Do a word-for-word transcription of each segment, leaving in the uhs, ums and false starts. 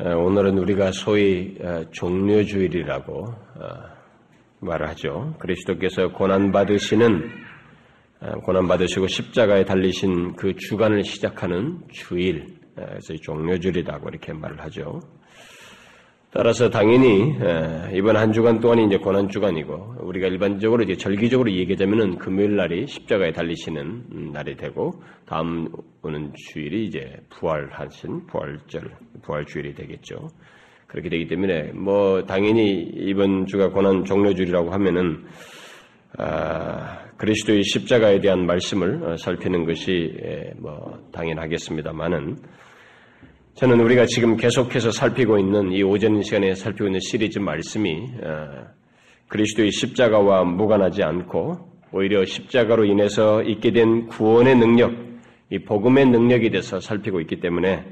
오늘은 우리가 소위 종료주일이라고 말하죠. 그리스도께서 고난받으시는, 고난받으시고 십자가에 달리신 그 주간을 시작하는 주일, 그래서 종료주일이라고 이렇게 말을 하죠. 따라서 당연히 이번 한 주간 동안이 이제 고난 주간이고, 우리가 일반적으로 이제 절기적으로 얘기하자면은 금요일 날이 십자가에 달리시는 날이 되고, 다음 오는 주일이 이제 부활하신 부활절, 부활 주일이 되겠죠. 그렇게 되기 때문에 뭐 당연히 이번 주가 고난 종료 주일이라고 하면은 아, 그리스도의 십자가에 대한 말씀을 살피는 것이 뭐 당연하겠습니다만은. 저는 우리가 지금 계속해서 살피고 있는 이 오전 시간에 살피고 있는 시리즈 말씀이 그리스도의 십자가와 무관하지 않고 오히려 십자가로 인해서 있게 된 구원의 능력, 이 복음의 능력에 대해서 살피고 있기 때문에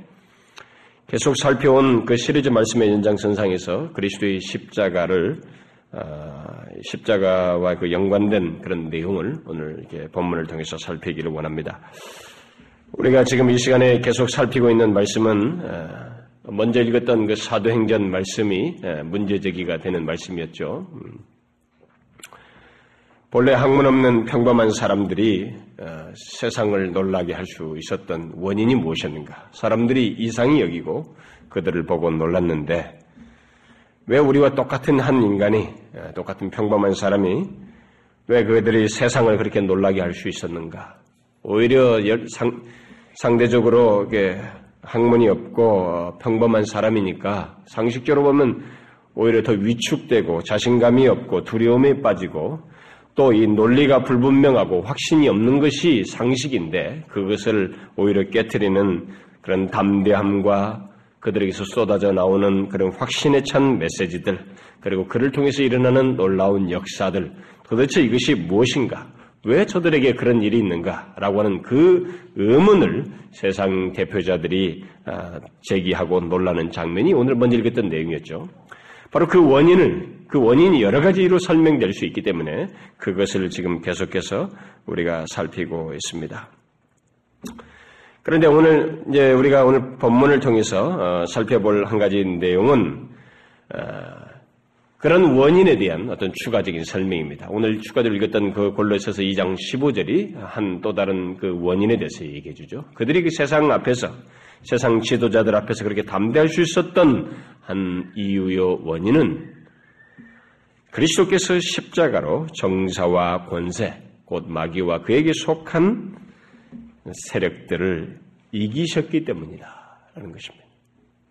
계속 살펴온 그 시리즈 말씀의 연장선상에서 그리스도의 십자가를 십자가와 그 연관된 그런 내용을 오늘 이렇게 본문을 통해서 살피기를 원합니다. 우리가 지금 이 시간에 계속 살피고 있는 말씀은 먼저 읽었던 그 사도행전 말씀이 문제제기가 되는 말씀이었죠. 본래 학문 없는 평범한 사람들이 세상을 놀라게 할 수 있었던 원인이 무엇이었는가? 사람들이 이상히 여기고 그들을 보고 놀랐는데, 왜 우리와 똑같은 한 인간이, 똑같은 평범한 사람이 왜 그들이 세상을 그렇게 놀라게 할 수 있었는가? 오히려 상, 상대적으로 학문이 없고 평범한 사람이니까 상식적으로 보면 오히려 더 위축되고 자신감이 없고 두려움에 빠지고, 또 이 논리가 불분명하고 확신이 없는 것이 상식인데 그것을 오히려 깨트리는 그런 담대함과 그들에게서 쏟아져 나오는 그런 확신에 찬 메시지들, 그리고 그를 통해서 일어나는 놀라운 역사들, 도대체 이것이 무엇인가? 왜 저들에게 그런 일이 있는가라고 하는 그 의문을 세상 대표자들이 제기하고 놀라는 장면이 오늘 먼저 읽었던 내용이었죠. 바로 그 원인을, 그 원인이 여러 가지로 설명될 수 있기 때문에 그것을 지금 계속해서 우리가 살피고 있습니다. 그런데 오늘 이제 우리가 오늘 본문을 통해서 살펴볼 한 가지 내용은 그런 원인에 대한 어떤 추가적인 설명입니다. 오늘 추가적으로 읽었던 그 골로새서 이 장 십오 절이 한 또 다른 그 원인에 대해서 얘기해 주죠. 그들이 그 세상 앞에서, 세상 지도자들 앞에서 그렇게 담대할 수 있었던 한 이유요 원인은 그리스도께서 십자가로 정사와 권세, 곧 마귀와 그에게 속한 세력들을 이기셨기 때문이다라는 것입니다.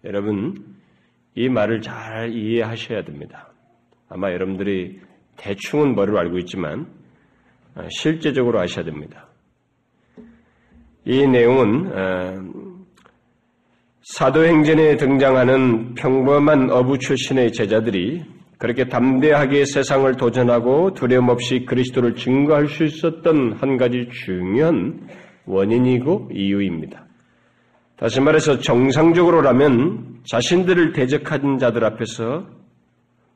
여러분, 이 말을 잘 이해하셔야 됩니다. 아마 여러분들이 대충은 머리로 알고 있지만 실제적으로 아셔야 됩니다. 이 내용은 사도행전에 등장하는 평범한 어부 출신의 제자들이 그렇게 담대하게 세상을 도전하고 두려움 없이 그리스도를 증거할 수 있었던 한 가지 중요한 원인이고 이유입니다. 다시 말해서 정상적으로라면 자신들을 대적하는 자들 앞에서,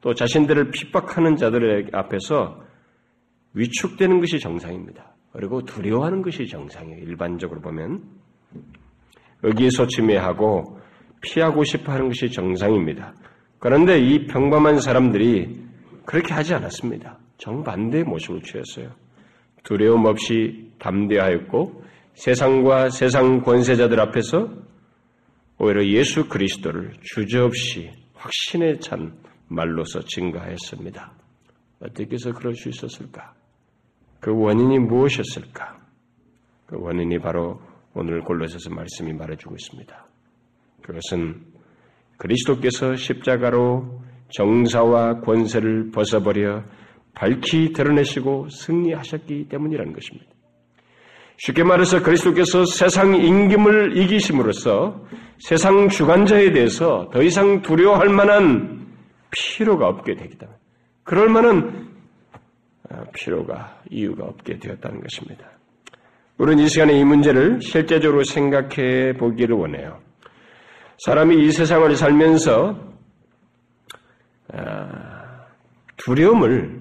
또 자신들을 핍박하는 자들 앞에서 위축되는 것이 정상입니다. 그리고 두려워하는 것이 정상이에요. 일반적으로 보면 의기소침해하고 피하고 싶어하는 것이 정상입니다. 그런데 이 평범한 사람들이 그렇게 하지 않았습니다. 정반대의 모습을 취했어요. 두려움 없이 담대하였고 세상과 세상 권세자들 앞에서 오히려 예수 그리스도를 주저없이 확신에 찬 말로서 증거하였습니다. 어떻게 해서 그럴 수 있었을까? 그 원인이 무엇이었을까? 그 원인이 바로 오늘 골로새서 말씀이 말해주고 있습니다. 그것은 그리스도께서 십자가로 정사와 권세를 벗어버려 밝히 드러내시고 승리하셨기 때문이라는 것입니다. 쉽게 말해서 그리스도께서 세상 임금을 이기심으로써 세상 주관자에 대해서 더 이상 두려워할 만한 필요가 없게 되기 때문에, 그럴 만한 필요가, 이유가 없게 되었다는 것입니다. 우리는 이 시간에 이 문제를 실제적으로 생각해 보기를 원해요. 사람이 이 세상을 살면서 두려움을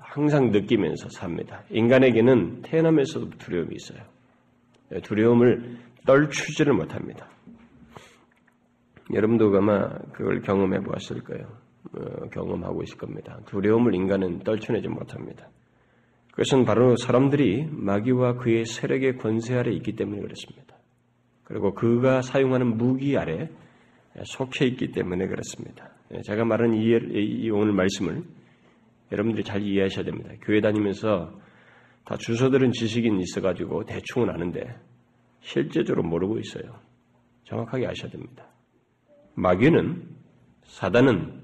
항상 느끼면서 삽니다. 인간에게는 태어나면서도 두려움이 있어요. 두려움을 떨치지를 못합니다. 여러분도 아마 그걸 경험해 보았을 거예요. 어, 경험하고 있을 겁니다. 두려움을 인간은 떨쳐내지 못합니다. 그것은 바로 사람들이 마귀와 그의 세력의 권세 아래 있기 때문에 그렇습니다. 그리고 그가 사용하는 무기 아래 속해 있기 때문에 그렇습니다. 제가 말한 이, 이 오늘 말씀을 여러분들이 잘 이해하셔야 됩니다. 교회 다니면서 다 주소들은 지식이 있어가지고 대충은 아는데 실제적으로 모르고 있어요. 정확하게 아셔야 됩니다. 마귀는, 사단은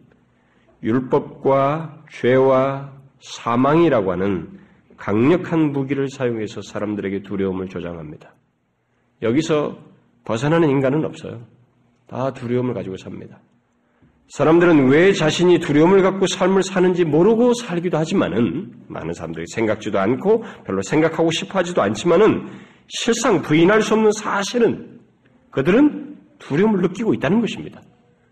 율법과 죄와 사망이라고 하는 강력한 무기를 사용해서 사람들에게 두려움을 조장합니다. 여기서 벗어나는 인간은 없어요. 다 두려움을 가지고 삽니다. 사람들은 왜 자신이 두려움을 갖고 삶을 사는지 모르고 살기도 하지만은, 많은 사람들이 생각지도 않고 별로 생각하고 싶어 하지도 않지만은, 실상 부인할 수 없는 사실은 그들은 두려움을 느끼고 있다는 것입니다.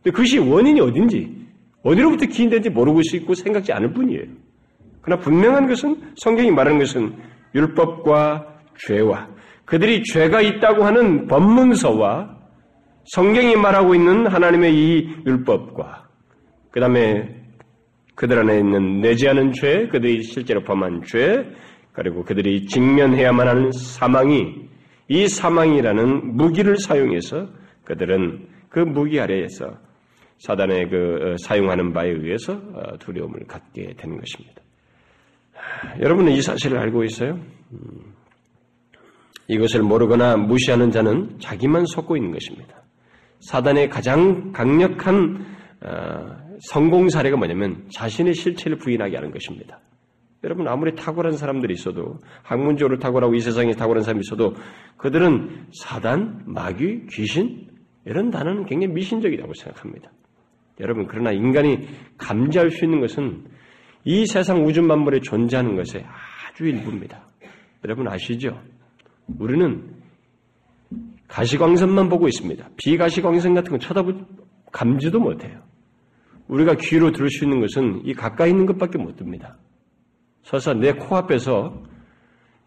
근데 그것이 원인이 어딘지, 어디로부터 기인된지 모르고 있고 생각지 않을 뿐이에요. 그러나 분명한 것은, 성경이 말하는 것은 율법과 죄와 그들이 죄가 있다고 하는 법문서와 성경이 말하고 있는 하나님의 이 율법과 그 다음에 그들 안에 있는 내재하는 죄, 그들이 실제로 범한 죄, 그리고 그들이 직면해야만 하는 사망이, 이 사망이라는 무기를 사용해서 그들은 그 무기 아래에서 사단의 그 사용하는 바에 의해서 두려움을 갖게 되는 것입니다. 여러분은 이 사실을 알고 있어요? 이것을 모르거나 무시하는 자는 자기만 속고 있는 것입니다. 사단의 가장 강력한 성공 사례가 뭐냐면 자신의 실체를 부인하게 하는 것입니다. 여러분, 아무리 탁월한 사람들이 있어도, 학문적으로 탁월하고 이 세상에 탁월한 사람이 있어도 그들은 사단, 마귀, 귀신 이런 단어는 굉장히 미신적이라고 생각합니다. 여러분, 그러나 인간이 감지할 수 있는 것은 이 세상 우주 만물에 존재하는 것의 아주 일부입니다. 여러분 아시죠? 우리는 가시광선만 보고 있습니다. 비가시광선 같은 건 쳐다보지, 감지도 못해요. 우리가 귀로 들을 수 있는 것은 이 가까이 있는 것밖에 못 듭니다. 설사 내 코앞에서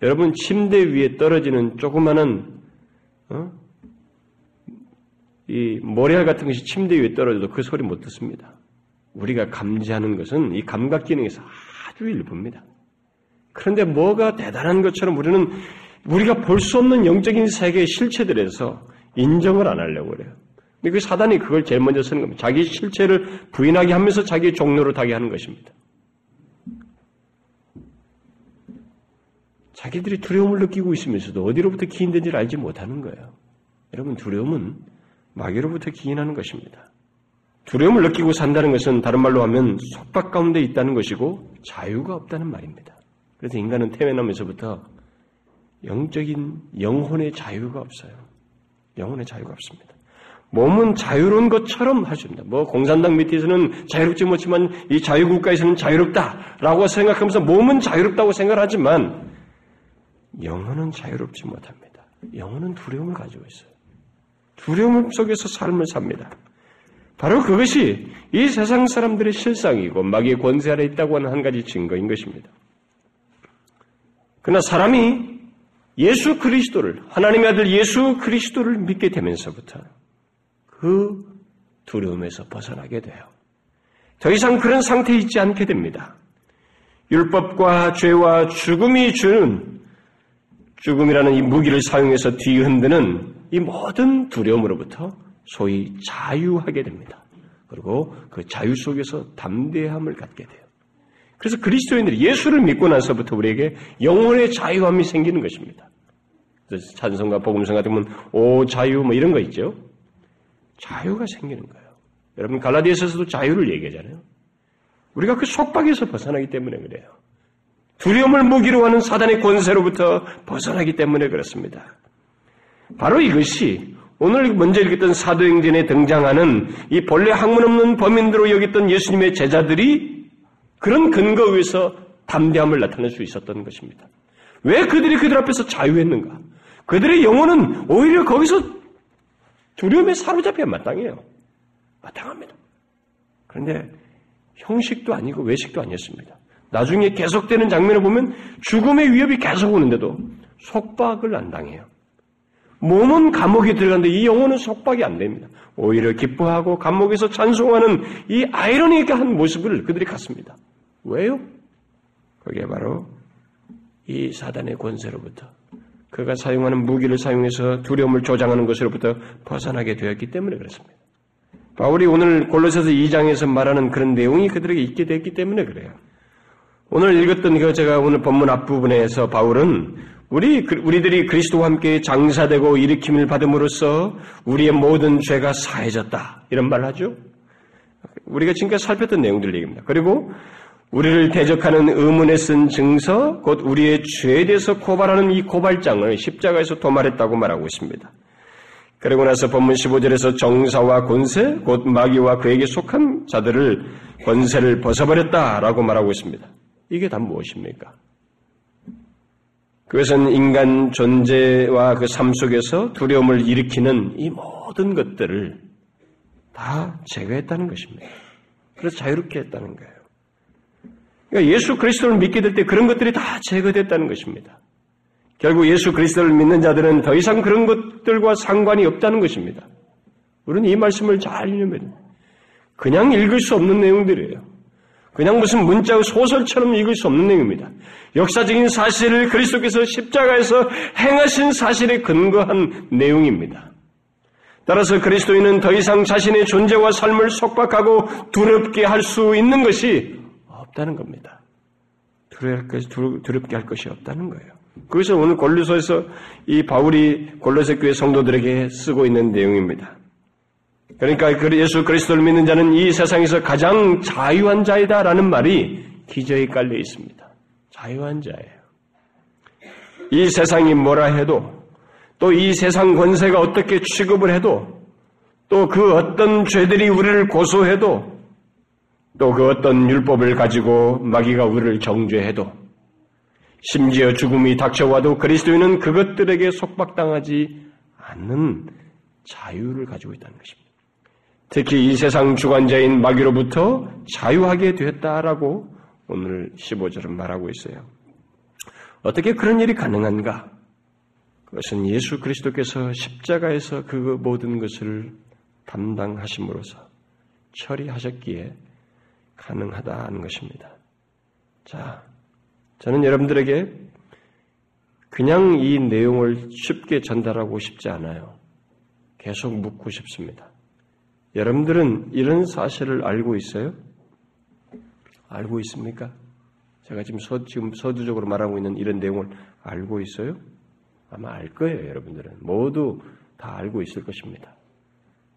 여러분 침대 위에 떨어지는 조그마한 어? 이 모래알 같은 것이 침대 위에 떨어져도 그 소리 못 듣습니다. 우리가 감지하는 것은 이 감각 기능에서 아주 일부입니다. 그런데 뭐가 대단한 것처럼 우리는 우리가 볼 수 없는 영적인 세계의 실체들에서 인정을 안 하려고 그래요. 근데 그 사단이 그걸 제일 먼저 쓰는 겁니다. 자기 실체를 부인하게 하면서 자기의 종로를 타게 하는 것입니다. 자기들이 두려움을 느끼고 있으면서도 어디로부터 기인된지를 알지 못하는 거예요. 여러분, 두려움은 마귀로부터 기인하는 것입니다. 두려움을 느끼고 산다는 것은 다른 말로 하면 속박 가운데 있다는 것이고 자유가 없다는 말입니다. 그래서 인간은 태어나면서부터 영적인 영혼의 자유가 없어요. 영혼의 자유가 없습니다. 몸은 자유로운 것처럼 할 수 있습니다. 뭐 공산당 밑에서는 자유롭지 못하지만 이 자유국가에서는 자유롭다라고 생각하면서 몸은 자유롭다고 생각하지만 영혼은 자유롭지 못합니다. 영혼은 두려움을 가지고 있어요. 두려움 속에서 삶을 삽니다. 바로 그것이 이 세상 사람들의 실상이고 마귀의 권세 아래 있다고 하는 한 가지 증거인 것입니다. 그러나 사람이 예수 그리스도를, 하나님의 아들 예수 그리스도를 믿게 되면서부터 그 두려움에서 벗어나게 돼요. 더 이상 그런 상태에 있지 않게 됩니다. 율법과 죄와 죽음이 주는, 죽음이라는 이 무기를 사용해서 뒤흔드는 이 모든 두려움으로부터 소위 자유하게 됩니다. 그리고 그 자유 속에서 담대함을 갖게 돼요. 그래서 그리스도인들이 예수를 믿고 나서부터 우리에게 영혼의 자유함이 생기는 것입니다. 그래서 찬송과 복음성 같은 건 오 자유 뭐 이런 거 있죠. 자유가 생기는 거예요. 여러분 갈라디아서도 자유를 얘기하잖아요. 우리가 그 속박에서 벗어나기 때문에 그래요. 두려움을 무기로 하는 사단의 권세로부터 벗어나기 때문에 그렇습니다. 바로 이것이 오늘 먼저 읽었던 사도행전에 등장하는 이 본래 학문 없는 범인들로 여겼던 예수님의 제자들이 그런 근거 위에서 담대함을 나타낼 수 있었던 것입니다. 왜 그들이 그들 앞에서 자유했는가? 그들의 영혼은 오히려 거기서 두려움에 사로잡혀야 마땅해요. 마땅합니다. 그런데 형식도 아니고 외식도 아니었습니다. 나중에 계속되는 장면을 보면 죽음의 위협이 계속 오는데도 속박을 안 당해요. 몸은 감옥에 들어갔는데 이 영혼은 속박이 안 됩니다. 오히려 기뻐하고 감옥에서 찬송하는 이 아이러니한 모습을 그들이 갖습니다. 왜요? 그게 바로 이 사단의 권세로부터 그가 사용하는 무기를 사용해서 두려움을 조장하는 것으로부터 벗어나게 되었기 때문에 그렇습니다. 바울이 오늘 골로새서 이 장에서 말하는 그런 내용이 그들에게 있게 됐기 때문에 그래요. 오늘 읽었던 그 제가 오늘 본문 앞부분에서 바울은 우리, 우리들이 그리스도와 함께 장사되고 일으킴을 받음으로써 우리의 모든 죄가 사해졌다. 이런 말을 하죠. 우리가 지금까지 살폈던 내용들 얘기입니다. 그리고 우리를 대적하는 의문에 쓴 증서, 곧 우리의 죄에 대해서 고발하는 이 고발장을 십자가에서 도말했다고 말하고 있습니다. 그리고 나서 본문 십오 절에서 정사와 권세, 곧 마귀와 그에게 속한 자들을 권세를 벗어버렸다라고 말하고 있습니다. 이게 다 무엇입니까? 그것은 인간 존재와 그 삶 속에서 두려움을 일으키는 이 모든 것들을 다 제외했다는 것입니다. 그래서 자유롭게 했다는 거예요. 그러니까 예수 그리스도를 믿게 될 때 그런 것들이 다 제거됐다는 것입니다. 결국 예수 그리스도를 믿는 자들은 더 이상 그런 것들과 상관이 없다는 것입니다. 우리는 이 말씀을 잘 이해해야 돼요. 그냥 읽을 수 없는 내용들이에요. 그냥 무슨 문자의 소설처럼 읽을 수 없는 내용입니다. 역사적인 사실을 그리스도께서 십자가에서 행하신 사실에 근거한 내용입니다. 따라서 그리스도인은 더 이상 자신의 존재와 삶을 속박하고 두렵게 할 수 있는 것이 없다는 겁니다. 두렵게 할 것이 없다는 거예요. 그것은 오늘 골로새서에서 이 바울이 골로새 교회 성도들에게 쓰고 있는 내용입니다. 그러니까 예수 그리스도를 믿는 자는 이 세상에서 가장 자유한 자이다라는 말이 기저에 깔려 있습니다. 자유한 자예요. 이 세상이 뭐라 해도 또 이 세상 권세가 어떻게 취급을 해도 또 그 어떤 죄들이 우리를 고소해도 또 그 어떤 율법을 가지고 마귀가 우리를 정죄해도 심지어 죽음이 닥쳐와도 그리스도인은 그것들에게 속박당하지 않는 자유를 가지고 있다는 것입니다. 특히 이 세상 주관자인 마귀로부터 자유하게 되었다라고 오늘 십오 절은 말하고 있어요. 어떻게 그런 일이 가능한가? 그것은 예수 그리스도께서 십자가에서 그 모든 것을 담당하심으로써 처리하셨기에 가능하다는 것입니다. 자, 저는 여러분들에게 그냥 이 내용을 쉽게 전달하고 싶지 않아요. 계속 묻고 싶습니다. 여러분들은 이런 사실을 알고 있어요? 알고 있습니까? 제가 지금, 서, 지금 서두적으로 말하고 있는 이런 내용을 알고 있어요? 아마 알 거예요, 여러분들은. 모두 다 알고 있을 것입니다.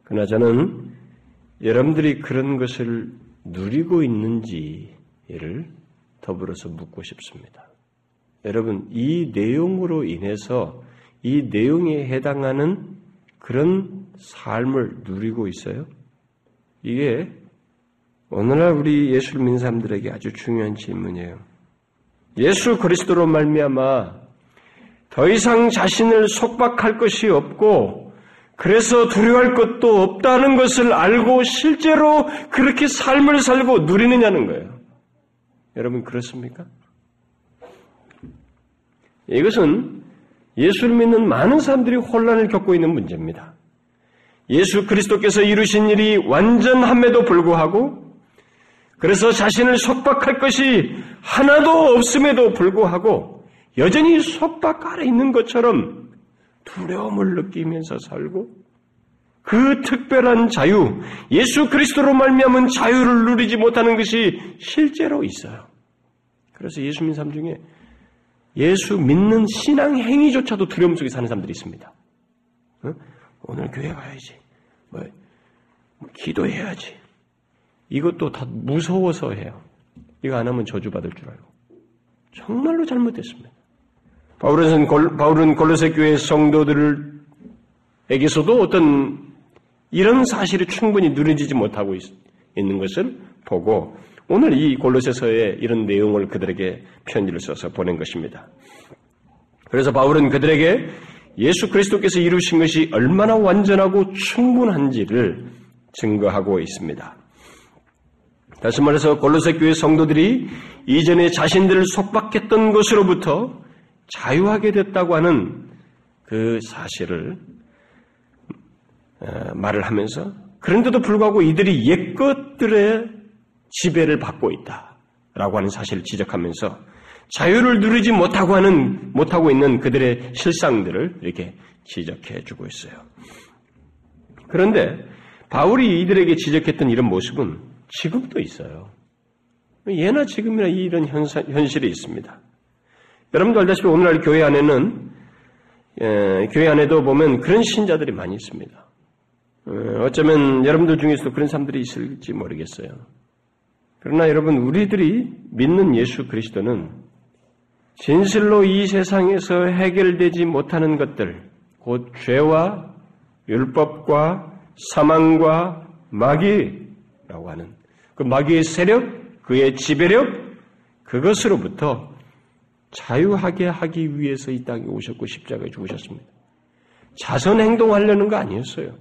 그러나 저는 여러분들이 그런 것을 누리고 있는지를 더불어서 묻고 싶습니다. 여러분, 이 내용으로 인해서 이 내용에 해당하는 그런 삶을 누리고 있어요? 이게 오늘날 우리 예수를 믿는 사람들에게 아주 중요한 질문이에요. 예수 그리스도로 말미암아 더 이상 자신을 속박할 것이 없고 그래서 두려워할 것도 없다는 것을 알고 실제로 그렇게 삶을 살고 누리느냐는 거예요. 여러분 그렇습니까? 이것은 예수를 믿는 많은 사람들이 혼란을 겪고 있는 문제입니다. 예수 그리스도께서 이루신 일이 완전함에도 불구하고 그래서 자신을 속박할 것이 하나도 없음에도 불구하고 여전히 속박 아래 있는 것처럼 두려움을 느끼면서 살고 그 특별한 자유, 예수 그리스도로 말미암은 자유를 누리지 못하는 것이 실제로 있어요. 그래서 예수 믿는 사람 중에 예수 믿는 신앙 행위조차도 두려움 속에 사는 사람들이 있습니다. 어? 오늘 교회 가야지, 뭐, 뭐 기도해야지. 이것도 다 무서워서 해요. 이거 안 하면 저주받을 줄 알고. 정말로 잘못됐습니다. 바울은, 골, 바울은 골로새 교회 성도들에게서도 어떤 이런 사실이 충분히 누려지지 못하고 있, 있는 것을 보고 오늘 이 골로새서에 이런 내용을 그들에게 편지를 써서 보낸 것입니다. 그래서 바울은 그들에게 예수 그리스도께서 이루신 것이 얼마나 완전하고 충분한지를 증거하고 있습니다. 다시 말해서 골로새 교회 성도들이 이전에 자신들을 속박했던 것으로부터 자유하게 됐다고 하는 그 사실을 말을 하면서 그런데도 불구하고 이들이 옛것들의 지배를 받고 있다라고 하는 사실을 지적하면서 자유를 누리지 못하고 하는 못하고 있는 그들의 실상들을 이렇게 지적해 주고 있어요. 그런데 바울이 이들에게 지적했던 이런 모습은 지금도 있어요. 예나 지금이나 이런 현사, 현실이 있습니다. 여러분도 알다시피 오늘날 교회 안에는 예, 교회 안에도 보면 그런 신자들이 많이 있습니다. 어쩌면 여러분들 중에서도 그런 사람들이 있을지 모르겠어요. 그러나 여러분, 우리들이 믿는 예수 그리스도는 진실로 이 세상에서 해결되지 못하는 것들, 곧 죄와 율법과 사망과 마귀라고 하는 그 마귀의 세력, 그의 지배력, 그것으로부터 자유하게 하기 위해서 이 땅에 오셨고 십자가에 죽으셨습니다. 자선 행동하려는 거 아니었어요.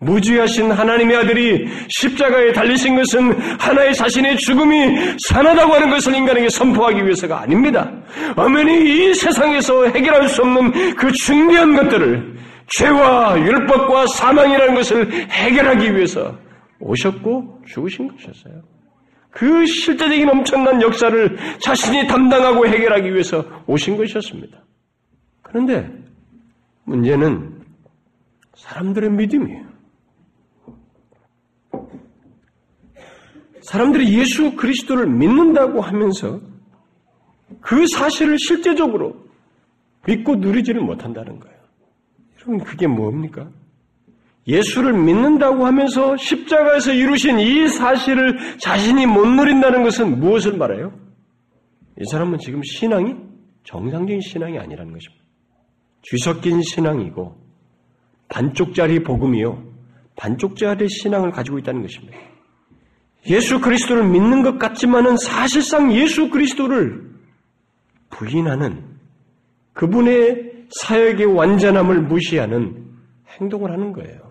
무죄하신 하나님의 아들이 십자가에 달리신 것은 하나의 자신의 죽음이 선하다고 하는 것을 인간에게 선포하기 위해서가 아닙니다. 아멘이 이 세상에서 해결할 수 없는 그 중대한 것들을 죄와 율법과 사망이라는 것을 해결하기 위해서 오셨고 죽으신 것이었어요. 그 실제적인 엄청난 역사를 자신이 담당하고 해결하기 위해서 오신 것이었습니다. 그런데 문제는 사람들의 믿음이에요. 사람들이 예수 그리스도를 믿는다고 하면서 그 사실을 실제적으로 믿고 누리지를 못한다는 거예요. 여러분, 그게 뭡니까? 예수를 믿는다고 하면서 십자가에서 이루신 이 사실을 자신이 못 누린다는 것은 무엇을 말해요? 이 사람은 지금 신앙이 정상적인 신앙이 아니라는 것입니다. 뒤섞인 신앙이고 반쪽짜리 복음이요, 반쪽짜리 신앙을 가지고 있다는 것입니다. 예수 그리스도를 믿는 것 같지만은 사실상 예수 그리스도를 부인하는, 그분의 사역의 완전함을 무시하는 행동을 하는 거예요.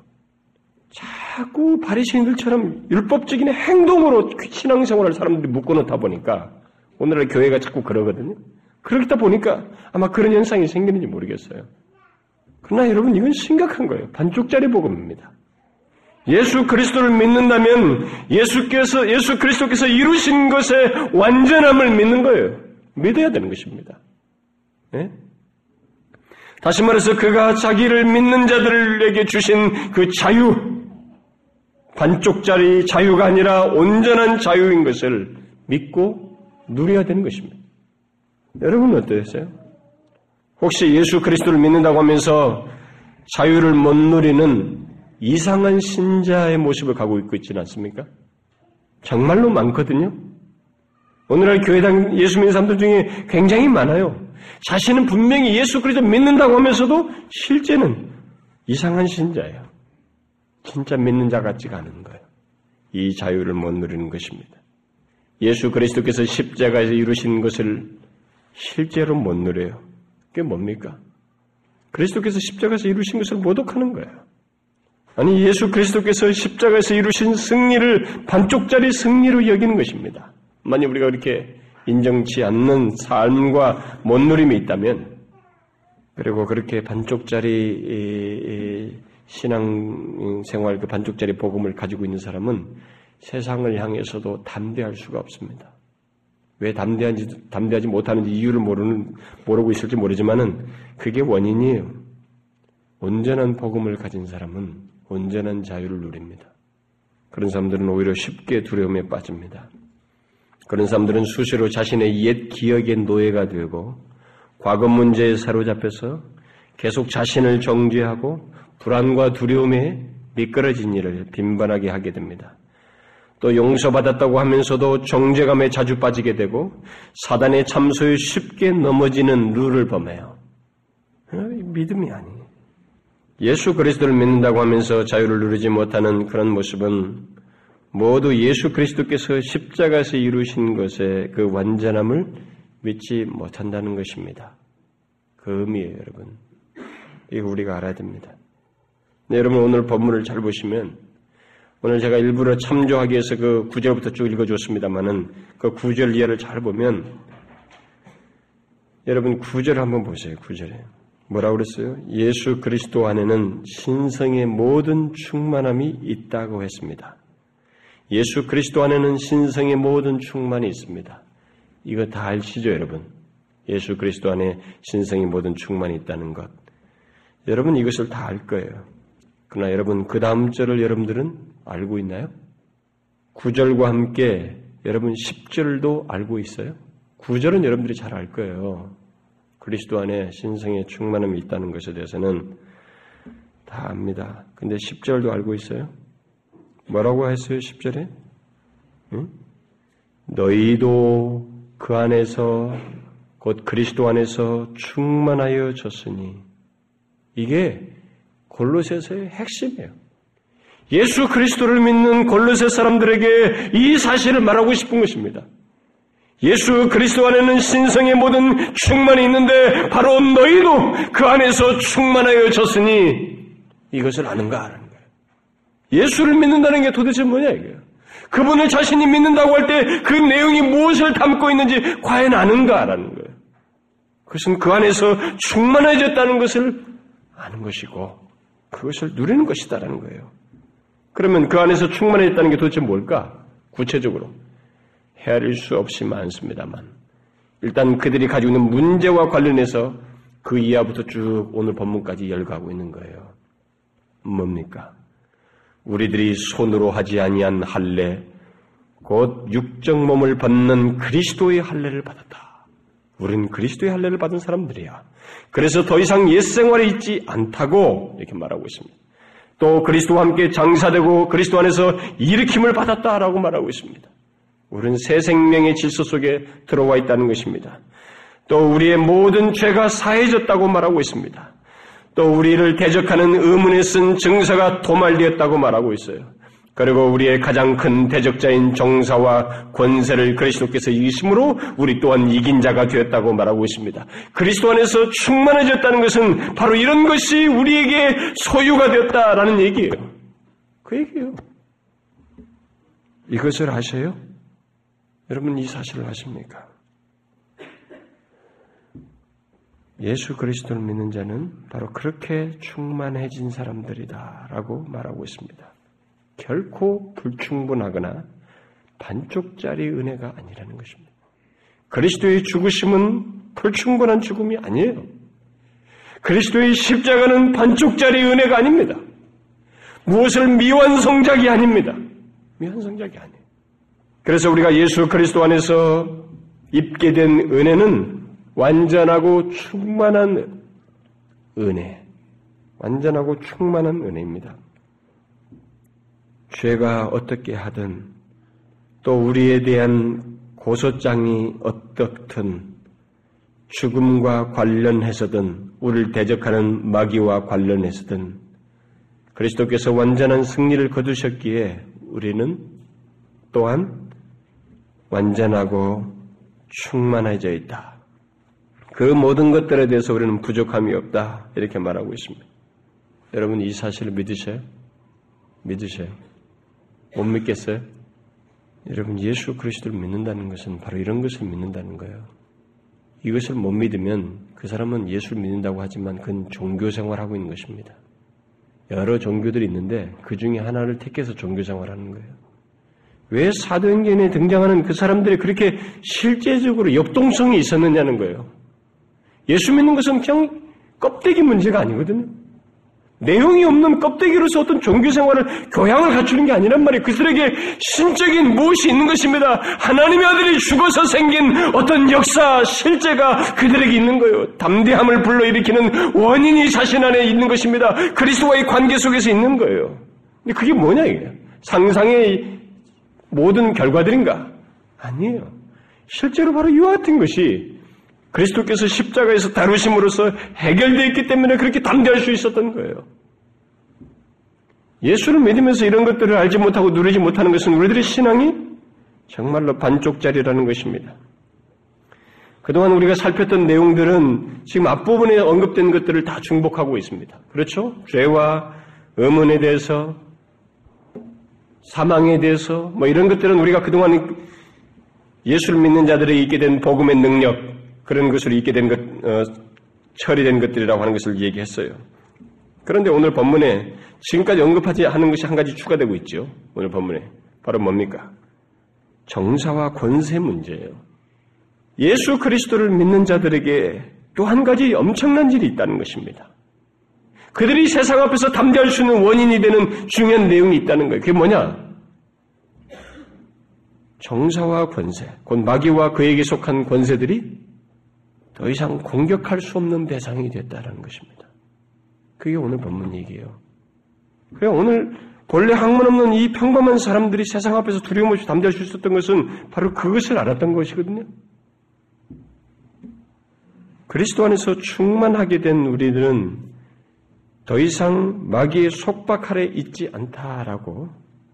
자꾸 바리새인들처럼 율법적인 행동으로 신앙생활을 사람들이 묶어놓다 보니까 오늘날 교회가 자꾸 그러거든요. 그렇다 보니까 아마 그런 현상이 생기는지 모르겠어요. 그러나 여러분, 이건 심각한 거예요. 반쪽짜리 복음입니다. 예수 그리스도를 믿는다면 예수께서, 예수 그리스도께서 이루신 것의 완전함을 믿는 거예요. 믿어야 되는 것입니다. 네? 다시 말해서 그가 자기를 믿는 자들에게 주신 그 자유, 반쪽짜리 자유가 아니라 온전한 자유인 것을 믿고 누려야 되는 것입니다. 여러분은 어떠세요? 혹시 예수 그리스도를 믿는다고 하면서 자유를 못 누리는 이상한 신자의 모습을 가고 있고 있지는 않습니까? 정말로 많거든요. 오늘날 교회당 예수 믿는 사람들 중에 굉장히 많아요. 자신은 분명히 예수 그리스도 믿는다고 하면서도 실제는 이상한 신자예요. 진짜 믿는 자 같지가 않은 거예요. 이 자유를 못 누리는 것입니다. 예수 그리스도께서 십자가에서 이루신 것을 실제로 못 누려요. 그게 뭡니까? 그리스도께서 십자가에서 이루신 것을 모독하는 거예요. 아니, 예수 그리스도께서 십자가에서 이루신 승리를 반쪽짜리 승리로 여기는 것입니다. 만약 우리가 이렇게 인정치 않는 삶과 못 누림이 있다면, 그리고 그렇게 반쪽짜리 신앙생활, 그 반쪽짜리 복음을 가지고 있는 사람은 세상을 향해서도 담대할 수가 없습니다. 왜 담대한지, 담대하지 못하는지 이유를 모르는, 모르고 있을지 모르지만은 그게 원인이에요. 온전한 복음을 가진 사람은 온전한 자유를 누립니다. 그런 사람들은 오히려 쉽게 두려움에 빠집니다. 그런 사람들은 수시로 자신의 옛 기억의 노예가 되고 과거 문제에 사로잡혀서 계속 자신을 정죄하고 불안과 두려움에 미끄러진 일을 빈번하게 하게 됩니다. 또 용서받았다고 하면서도 정죄감에 자주 빠지게 되고 사단의 참소에 쉽게 넘어지는 룰을 범해요. 믿음이 아니에요. 예수 그리스도를 믿는다고 하면서 자유를 누리지 못하는 그런 모습은 모두 예수 그리스도께서 십자가에서 이루신 것의 그 완전함을 믿지 못한다는 것입니다. 그 의미예요, 여러분. 이거 우리가 알아야 됩니다. 네, 여러분, 오늘 본문을 잘 보시면, 오늘 제가 일부러 참조하기 위해서 그 구절부터 쭉 읽어줬습니다만은 그 구절 이하를 잘 보면, 여러분 구절 한번 보세요. 구절에 뭐라고 그랬어요? 예수 그리스도 안에는 신성의 모든 충만함이 있다고 했습니다. 예수 그리스도 안에는 신성의 모든 충만이 있습니다. 이거 다 아시죠, 여러분? 예수 그리스도 안에 신성의 모든 충만이 있다는 것. 여러분 이것을 다 알 거예요. 그러나 여러분 그 다음 절을 여러분들은 알고 있나요? 구 절과 함께 여러분 십 절도 알고 있어요? 구 절은 여러분들이 잘 알 거예요. 그리스도 안에 신성의 충만함이 있다는 것에 대해서는 다 압니다. 근데 십 절도 알고 있어요? 뭐라고 했어요, 십 절에? 응? 너희도 그 안에서 곧 그리스도 안에서 충만하여 졌으니. 이게 골로새서의 핵심이에요. 예수 그리스도를 믿는 골로새 사람들에게 이 사실을 말하고 싶은 것입니다. 예수 그리스도 안에는 신성의 모든 충만이 있는데 바로 너희도 그 안에서 충만하여 졌으니 이것을 아는가 하는 거예요. 예수를 믿는다는 게 도대체 뭐냐 이거예요. 그분을 자신이 믿는다고 할 때 그 내용이 무엇을 담고 있는지 과연 아는가 라는 거예요. 그것은 그 안에서 충만해졌다는 것을 아는 것이고 그것을 누리는 것이다라는 거예요. 그러면 그 안에서 충만해졌다는 게 도대체 뭘까? 구체적으로 헤아릴 수 없이 많습니다만 일단 그들이 가지고 있는 문제와 관련해서 그 이하부터 쭉 오늘 본문까지 열거하고 있는 거예요. 뭡니까? 우리들이 손으로 하지 아니한 할례 곧 육적 몸을 벗는 그리스도의 할례를 받았다. 우린 그리스도의 할례를 받은 사람들이야. 그래서 더 이상 옛 생활에 있지 않다고 이렇게 말하고 있습니다. 또 그리스도와 함께 장사되고 그리스도 안에서 일으킴을 받았다라고 말하고 있습니다. 우린 새 생명의 질서 속에 들어와 있다는 것입니다. 또 우리의 모든 죄가 사해졌다고 말하고 있습니다. 또 우리를 대적하는 의문에 쓴 증서가 도말되었다고 말하고 있어요. 그리고 우리의 가장 큰 대적자인 정사와 권세를 그리스도께서 이기심으로 우리 또한 이긴 자가 되었다고 말하고 있습니다. 그리스도 안에서 충만해졌다는 것은 바로 이런 것이 우리에게 소유가 되었다라는 얘기예요. 그 얘기예요. 이것을 아세요? 여러분 이 사실을 아십니까? 예수 그리스도를 믿는 자는 바로 그렇게 충만해진 사람들이다 라고 말하고 있습니다. 결코 불충분하거나 반쪽짜리 은혜가 아니라는 것입니다. 그리스도의 죽으심은 불충분한 죽음이 아니에요. 그리스도의 십자가는 반쪽짜리 은혜가 아닙니다. 무엇을 미완 성작이 아닙니다. 미완 성작이 아니에요. 그래서 우리가 예수 그리스도 안에서 입게 된 은혜는 완전하고 충만한 은혜, 완전하고 충만한 은혜입니다. 죄가 어떻게 하든 또 우리에 대한 고소장이 어떻든 죽음과 관련해서든 우리를 대적하는 마귀와 관련해서든 그리스도께서 완전한 승리를 거두셨기에 우리는 또한 완전하고 충만해져 있다. 그 모든 것들에 대해서 우리는 부족함이 없다. 이렇게 말하고 있습니다. 여러분 이 사실을 믿으세요? 믿으세요? 못 믿겠어요? 여러분 예수 그리스도를 믿는다는 것은 바로 이런 것을 믿는다는 거예요. 이것을 못 믿으면 그 사람은 예수를 믿는다고 하지만 그건 종교생활하고 있는 것입니다. 여러 종교들이 있는데 그 중에 하나를 택해서 종교생활하는 거예요. 왜 사도행전에 등장하는 그 사람들이 그렇게 실제적으로 역동성이 있었느냐는 거예요. 예수 믿는 것은 그냥 껍데기 문제가 아니거든요. 내용이 없는 껍데기로서 어떤 종교생활을 교양을 갖추는 게 아니란 말이에요. 그들에게 신적인 무엇이 있는 것입니다. 하나님의 아들이 죽어서 생긴 어떤 역사, 실제가 그들에게 있는 거예요. 담대함을 불러일으키는 원인이 자신 안에 있는 것입니다. 그리스도와의 관계 속에서 있는 거예요. 근데 그게 뭐냐 이게 상상의 모든 결과들인가? 아니에요. 실제로 바로 이와 같은 것이 그리스도께서 십자가에서 다루심으로써 해결되어 있기 때문에 그렇게 담대할 수 있었던 거예요. 예수를 믿으면서 이런 것들을 알지 못하고 누리지 못하는 것은 우리들의 신앙이 정말로 반쪽짜리라는 것입니다. 그동안 우리가 살폈던 내용들은 지금 앞부분에 언급된 것들을 다 중복하고 있습니다. 그렇죠? 죄와 의문에 대해서 사망에 대해서 뭐 이런 것들은 우리가 그동안 예수를 믿는 자들에게 있게 된 복음의 능력 그런 것으로 있게 된 것, 어, 처리된 것들이라고 하는 것을 얘기했어요. 그런데 오늘 본문에 지금까지 언급하지 않은 것이 한 가지 추가되고 있죠. 오늘 본문에 바로 뭡니까? 정사와 권세 문제예요. 예수 그리스도를 믿는 자들에게 또 한 가지 엄청난 일이 있다는 것입니다. 그들이 세상 앞에서 담대할 수 있는 원인이 되는 중요한 내용이 있다는 거예요. 그게 뭐냐? 정사와 권세, 곧 마귀와 그에게 속한 권세들이 더 이상 공격할 수 없는 대상이 됐다는 것입니다. 그게 오늘 본문 얘기예요. 그래 오늘 본래 학문 없는 이 평범한 사람들이 세상 앞에서 두려움 없이 담대할 수 있었던 것은 바로 그것을 알았던 것이거든요. 그리스도 안에서 충만하게 된 우리들은 더 이상 마귀의 속박 아래 있지 않다라고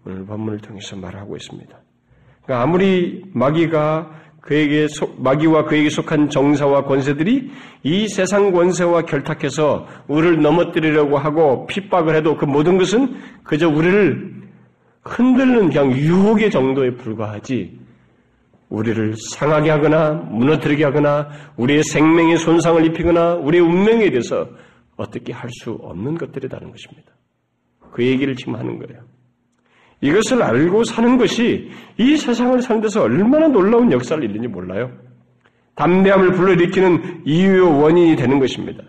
오늘 본문을 통해서 말하고 있습니다. 그러니까 아무리 마귀가 그에게 속, 마귀와 그에게 속한 정사와 권세들이 이 세상 권세와 결탁해서 우리를 넘어뜨리려고 하고 핍박을 해도 그 모든 것은 그저 우리를 흔들는 그냥 유혹의 정도에 불과하지 우리를 상하게 하거나 무너뜨리게 하거나 우리의 생명에 손상을 입히거나 우리의 운명에 대해서 어떻게 할 수 없는 것들이라는 것입니다. 그 얘기를 지금 하는 거예요. 이것을 알고 사는 것이 이 세상을 사는 데서 얼마나 놀라운 역사를 일는지 몰라요. 담대함을 불러일으키는 이유요 원인이 되는 것입니다.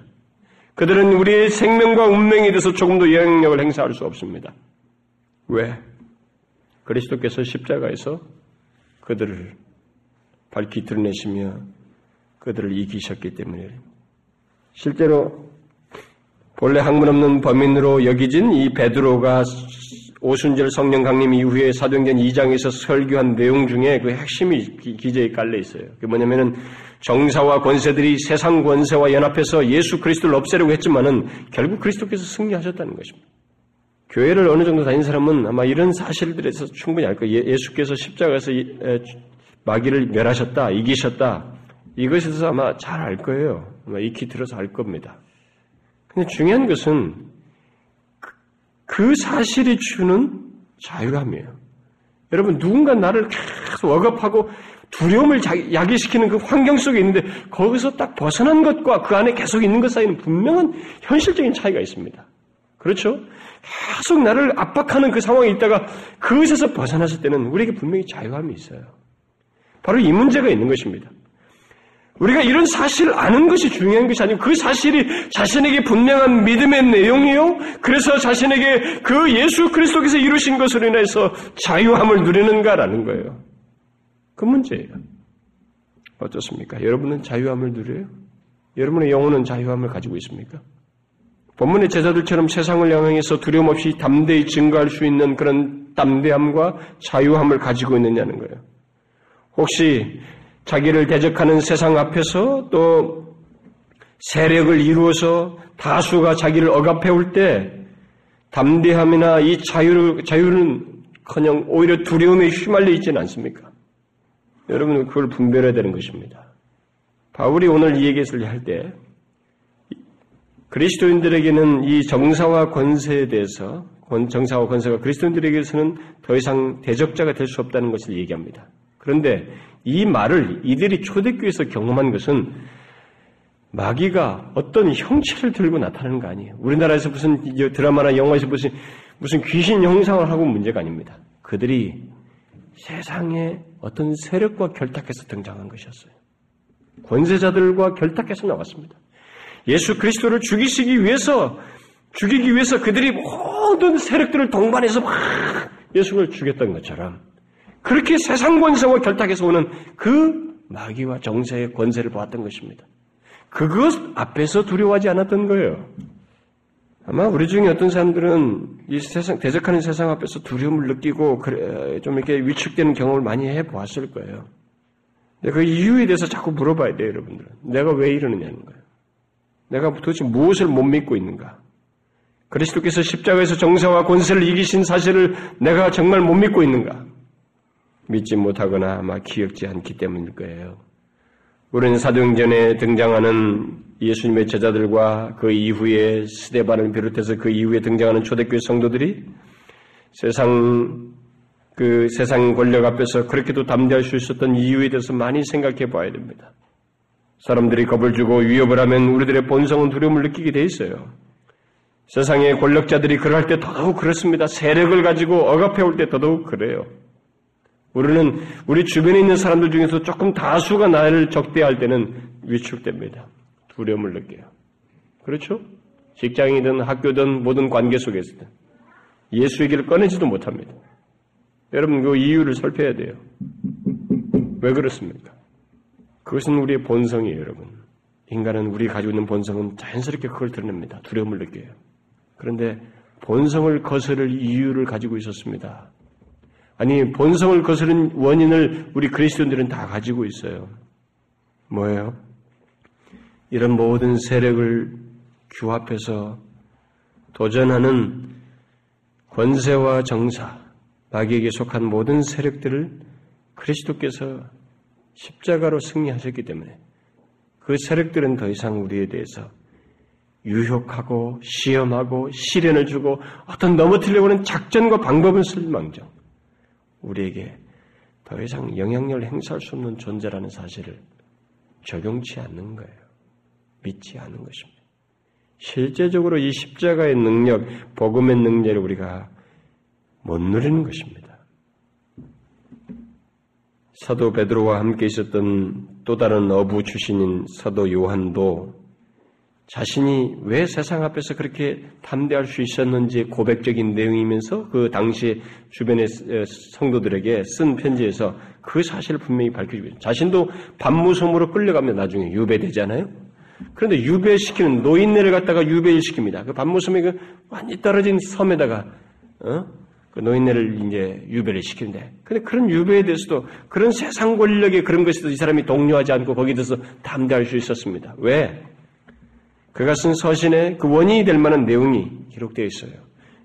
그들은 우리의 생명과 운명에 대해서 조금도 영향력을 행사할 수 없습니다. 왜? 그리스도께서 십자가에서 그들을 밝히 드러내시며 그들을 이기셨기 때문에 실제로 본래 학문 없는 범인으로 여겨진 이 베드로가 오순절 성령 강림 이후에 사도행전 이 장에서 설교한 내용 중에 그 핵심이 기재에 깔려 있어요. 그게 뭐냐면은 정사와 권세들이 세상 권세와 연합해서 예수 그리스도를 없애려고 했지만은 결국 그리스도께서 승리하셨다는 것입니다. 교회를 어느 정도 다닌 사람은 아마 이런 사실들에서 충분히 알 거예요. 예수께서 십자가에서 마귀를 멸하셨다, 이기셨다. 이것에 대해서 아마 잘 알 거예요. 아마 익히 들어서 알 겁니다. 근데 중요한 것은 그 사실이 주는 자유함이에요. 여러분 누군가 나를 계속 억압하고 두려움을 야기시키는 그 환경 속에 있는데 거기서 딱 벗어난 것과 그 안에 계속 있는 것 사이에는 분명한 현실적인 차이가 있습니다. 그렇죠? 계속 나를 압박하는 그 상황에 있다가 그것에서 벗어났을 때는 우리에게 분명히 자유함이 있어요. 바로 이 문제가 있는 것입니다. 우리가 이런 사실을 아는 것이 중요한 것이 아니고 그 사실이 자신에게 분명한 믿음의 내용이요. 그래서 자신에게 그 예수 그리스도께서 이루신 것으로 인해서 자유함을 누리는가라는 거예요. 그 문제예요. 어떻습니까? 여러분은 자유함을 누려요? 여러분의 영혼은 자유함을 가지고 있습니까? 본문의 제자들처럼 세상을 향해서 두려움 없이 담대히 증거할 수 있는 그런 담대함과 자유함을 가지고 있느냐는 거예요. 혹시 자기를 대적하는 세상 앞에서 또 세력을 이루어서 다수가 자기를 억압해올 때 담대함이나 이 자유, 자유는 커녕 오히려 두려움에 휘말려 있지는 않습니까? 여러분 그걸 분별해야 되는 것입니다. 바울이 오늘 이 얘기를 할 때 그리스도인들에게는 이 정사와 권세에 대해서 정사와 권세가 그리스도인들에게서는 더 이상 대적자가 될 수 없다는 것을 얘기합니다. 그런데 이 말을 이들이 초대교회에서 경험한 것은 마귀가 어떤 형체를 들고 나타나는 거 아니에요. 우리나라에서 무슨 드라마나 영화에서 무슨, 무슨 귀신 형상을 하고 문제가 아닙니다. 그들이 세상의 어떤 세력과 결탁해서 등장한 것이었어요. 권세자들과 결탁해서 나왔습니다. 예수 그리스도를 죽이시기 위해서, 죽이기 위해서 그들이 모든 세력들을 동반해서 막 예수를 죽였던 것처럼 그렇게 세상 권세와 결탁해서 오는 그 마귀와 정세의 권세를 보았던 것입니다. 그것 앞에서 두려워하지 않았던 거예요. 아마 우리 중에 어떤 사람들은 이 세상, 대적하는 세상 앞에서 두려움을 느끼고 그래, 좀 이렇게 위축되는 경험을 많이 해보았을 거예요. 근데 그 이유에 대해서 자꾸 물어봐야 돼요, 여러분들은. 내가 왜 이러느냐는 거예요. 내가 도대체 무엇을 못 믿고 있는가? 그리스도께서 십자가에서 정사와 권세를 이기신 사실을 내가 정말 못 믿고 있는가? 믿지 못하거나 아마 기억지 않기 때문일 거예요. 우리는 사도행전에 등장하는 예수님의 제자들과 그 이후에 스데반을 비롯해서 그 이후에 등장하는 초대교회 성도들이 세상, 그 세상 권력 앞에서 그렇게도 담대할 수 있었던 이유에 대해서 많이 생각해 봐야 됩니다. 사람들이 겁을 주고 위협을 하면 우리들의 본성은 두려움을 느끼게 돼 있어요. 세상의 권력자들이 그럴 때 더더욱 그렇습니다. 세력을 가지고 억압해올 때 더더욱 그래요. 우리는 우리 주변에 있는 사람들 중에서 조금 다수가 나를 적대할 때는 위축됩니다. 두려움을 느껴요. 그렇죠? 직장이든 학교든 모든 관계 속에서든 예수 얘기를 꺼내지도 못합니다. 여러분 그 이유를 살펴야 돼요. 왜 그렇습니까? 그것은 우리의 본성이에요, 여러분. 인간은 우리 가지고 있는 본성은 자연스럽게 그걸 드러냅니다. 두려움을 느껴요. 그런데 본성을 거스를 이유를 가지고 있었습니다. 아니, 본성을 거스른 원인을 우리 그리스도인들은 다 가지고 있어요. 뭐예요? 이런 모든 세력을 규합해서 도전하는 권세와 정사, 마귀에게 속한 모든 세력들을 그리스도께서 십자가로 승리하셨기 때문에 그 세력들은 더 이상 우리에 대해서 유혹하고 시험하고 시련을 주고 어떤 넘어뜨리려고 하는 작전과 방법은 쓸망정 우리에게 더 이상 영향력을 행사할 수 없는 존재라는 사실을 적용치 않는 거예요. 믿지 않는 것입니다. 실제적으로 이 십자가의 능력, 복음의 능력을 우리가 못 누리는 것입니다. 사도 베드로와 함께 있었던 또 다른 어부 출신인 사도 요한도 자신이 왜 세상 앞에서 그렇게 담대할 수 있었는지의 고백적인 내용이면서 그 당시 주변의 성도들에게 쓴 편지에서 그 사실을 분명히 밝혀주고 있습니다. 자신도 반무섬으로 끌려갑니다. 나중에 유배되잖아요. 그런데 유배시키는 노인네를 갖다가 유배를 시킵니다. 그 반무섬에 그 완전히 떨어진 섬에다가 어? 그 노인네를 이제 유배를 시키는데, 근데 그런 유배에 대해서도 그런 세상 권력의 그런 것에도 이 사람이 동요하지 않고 거기에 대해서 담대할 수 있었습니다. 왜? 그가 쓴 서신에 그 원인이 될 만한 내용이 기록되어 있어요.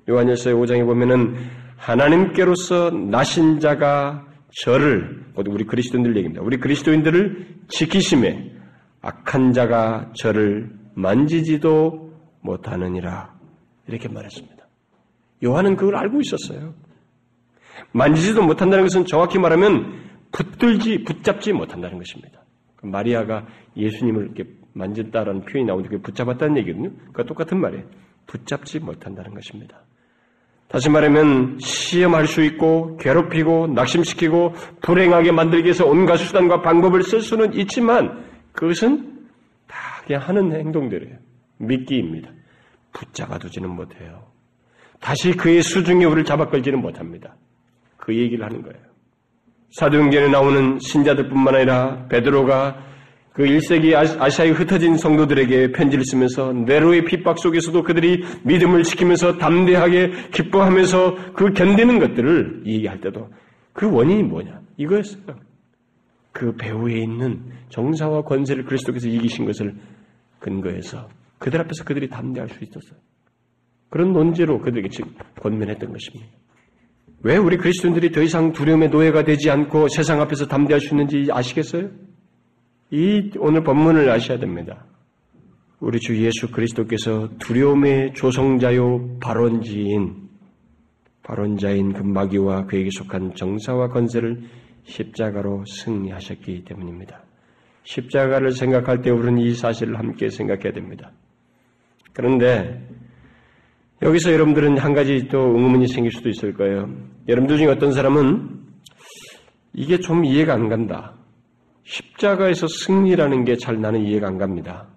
요한일서 오 장에 보면은 하나님께로서 나신 자가 저를, 우리 그리스도인들 얘기입니다. 우리 그리스도인들을 지키심에 악한 자가 저를 만지지도 못하느니라. 이렇게 말했습니다. 요한은 그걸 알고 있었어요. 만지지도 못한다는 것은 정확히 말하면 붙들지, 붙잡지 못한다는 것입니다. 마리아가 예수님을 이렇게 만졌다라는 표현이 나오는데 그게 붙잡았다는 얘기거든요. 그러니까 똑같은 말이에요. 붙잡지 못한다는 것입니다. 다시 말하면 시험할 수 있고 괴롭히고 낙심시키고 불행하게 만들기 위해서 온갖 수단과 방법을 쓸 수는 있지만 그것은 다 그냥 하는 행동들이에요. 미끼입니다. 붙잡아두지는 못해요. 다시 그의 수중에 우리를 잡아끌지는 못합니다. 그 얘기를 하는 거예요. 사도행전에 나오는 신자들뿐만 아니라 베드로가 그 일 세기 아시아에 흩어진 성도들에게 편지를 쓰면서 네로의 핍박 속에서도 그들이 믿음을 지키면서 담대하게 기뻐하면서 그 견디는 것들을 얘기할 때도 그 원인이 뭐냐? 이거였어요. 그 배후에 있는 정사와 권세를 그리스도께서 이기신 것을 근거해서 그들 앞에서 그들이 담대할 수 있었어요. 그런 논제로 그들에게 권면했던 것입니다. 왜 우리 그리스도인들이 더 이상 두려움의 노예가 되지 않고 세상 앞에서 담대할 수 있는지 아시겠어요? 이 오늘 본문을 아셔야 됩니다. 우리 주 예수 그리스도께서 두려움의 조성자요 발원지인 발원자인 그 마귀와 그에게 속한 정사와 권세를 십자가로 승리하셨기 때문입니다. 십자가를 생각할 때 우리는 이 사실을 함께 생각해야 됩니다. 그런데 여기서 여러분들은 한 가지 또 의문이 생길 수도 있을 거예요. 여러분들 중에 어떤 사람은 이게 좀 이해가 안 간다. 십자가에서 승리라는 게 잘 나는 이해가 안 갑니다.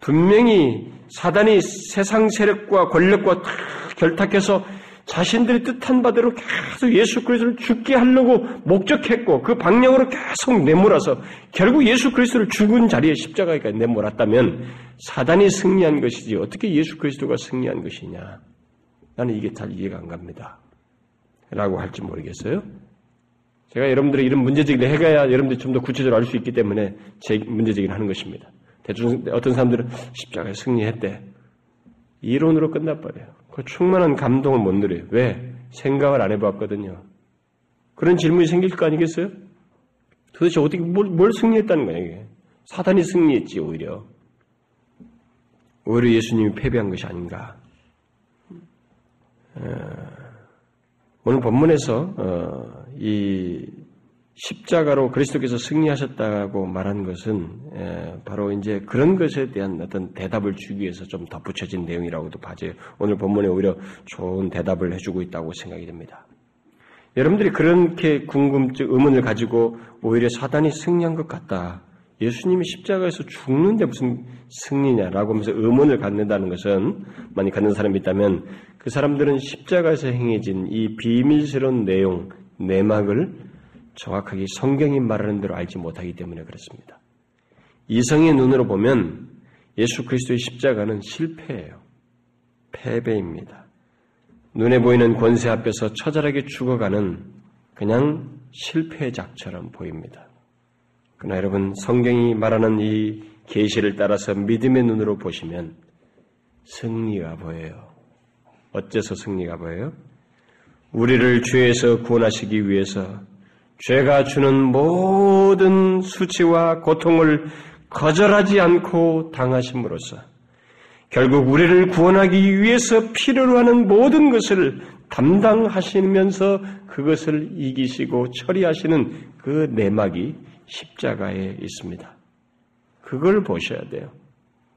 분명히 사단이 세상 세력과 권력과 다 결탁해서 자신들이 뜻한 바대로 계속 예수 그리스도를 죽게 하려고 목적했고 그 방향으로 계속 내몰아서 결국 예수 그리스도를 죽은 자리에 십자가에까지 내몰았다면 사단이 승리한 것이지 어떻게 예수 그리스도가 승리한 것이냐. 나는 이게 잘 이해가 안 갑니다. 라고 할지 모르겠어요. 제가 여러분들의 이런 문제제기를 해가야 여러분들이 좀 더 구체적으로 알 수 있기 때문에 제 문제제기를 하는 것입니다. 대충 어떤 사람들은 십자가에 승리했대. 이론으로 끝나버려요. 그 충만한 감동을 못 누려요. 왜? 생각을 안 해봤거든요. 그런 질문이 생길 거 아니겠어요? 도대체 어떻게 뭘, 뭘 승리했다는 거냐 이게. 사단이 승리했지 오히려. 오히려 예수님이 패배한 것이 아닌가. 어, 오늘 본문에서 어, 이 십자가로 그리스도께서 승리하셨다고 말한 것은 바로 이제 그런 것에 대한 어떤 대답을 주기 위해서 좀 덧붙여진 내용이라고도 봐져요. 오늘 본문에 오히려 좋은 대답을 해주고 있다고 생각이 됩니다. 여러분들이 그렇게 궁금증, 의문을 가지고 오히려 사단이 승리한 것 같다, 예수님이 십자가에서 죽는데 무슨 승리냐라고 하면서 의문을 갖는다는 것은, 많이 갖는 사람이 있다면 그 사람들은 십자가에서 행해진 이 비밀스러운 내용, 내막을 정확하게 성경이 말하는 대로 알지 못하기 때문에 그렇습니다. 이성의 눈으로 보면 예수 그리스도의 십자가는 실패예요. 패배입니다. 눈에 보이는 권세 앞에서 처절하게 죽어가는 그냥 실패작처럼 보입니다. 그러나 여러분, 성경이 말하는 이 계시를 따라서 믿음의 눈으로 보시면 승리가 보여요. 어째서 승리가 보여요? 우리를 죄에서 구원하시기 위해서 죄가 주는 모든 수치와 고통을 거절하지 않고 당하심으로써 결국 우리를 구원하기 위해서 필요로 하는 모든 것을 담당하시면서 그것을 이기시고 처리하시는 그 내막이 십자가에 있습니다. 그걸 보셔야 돼요.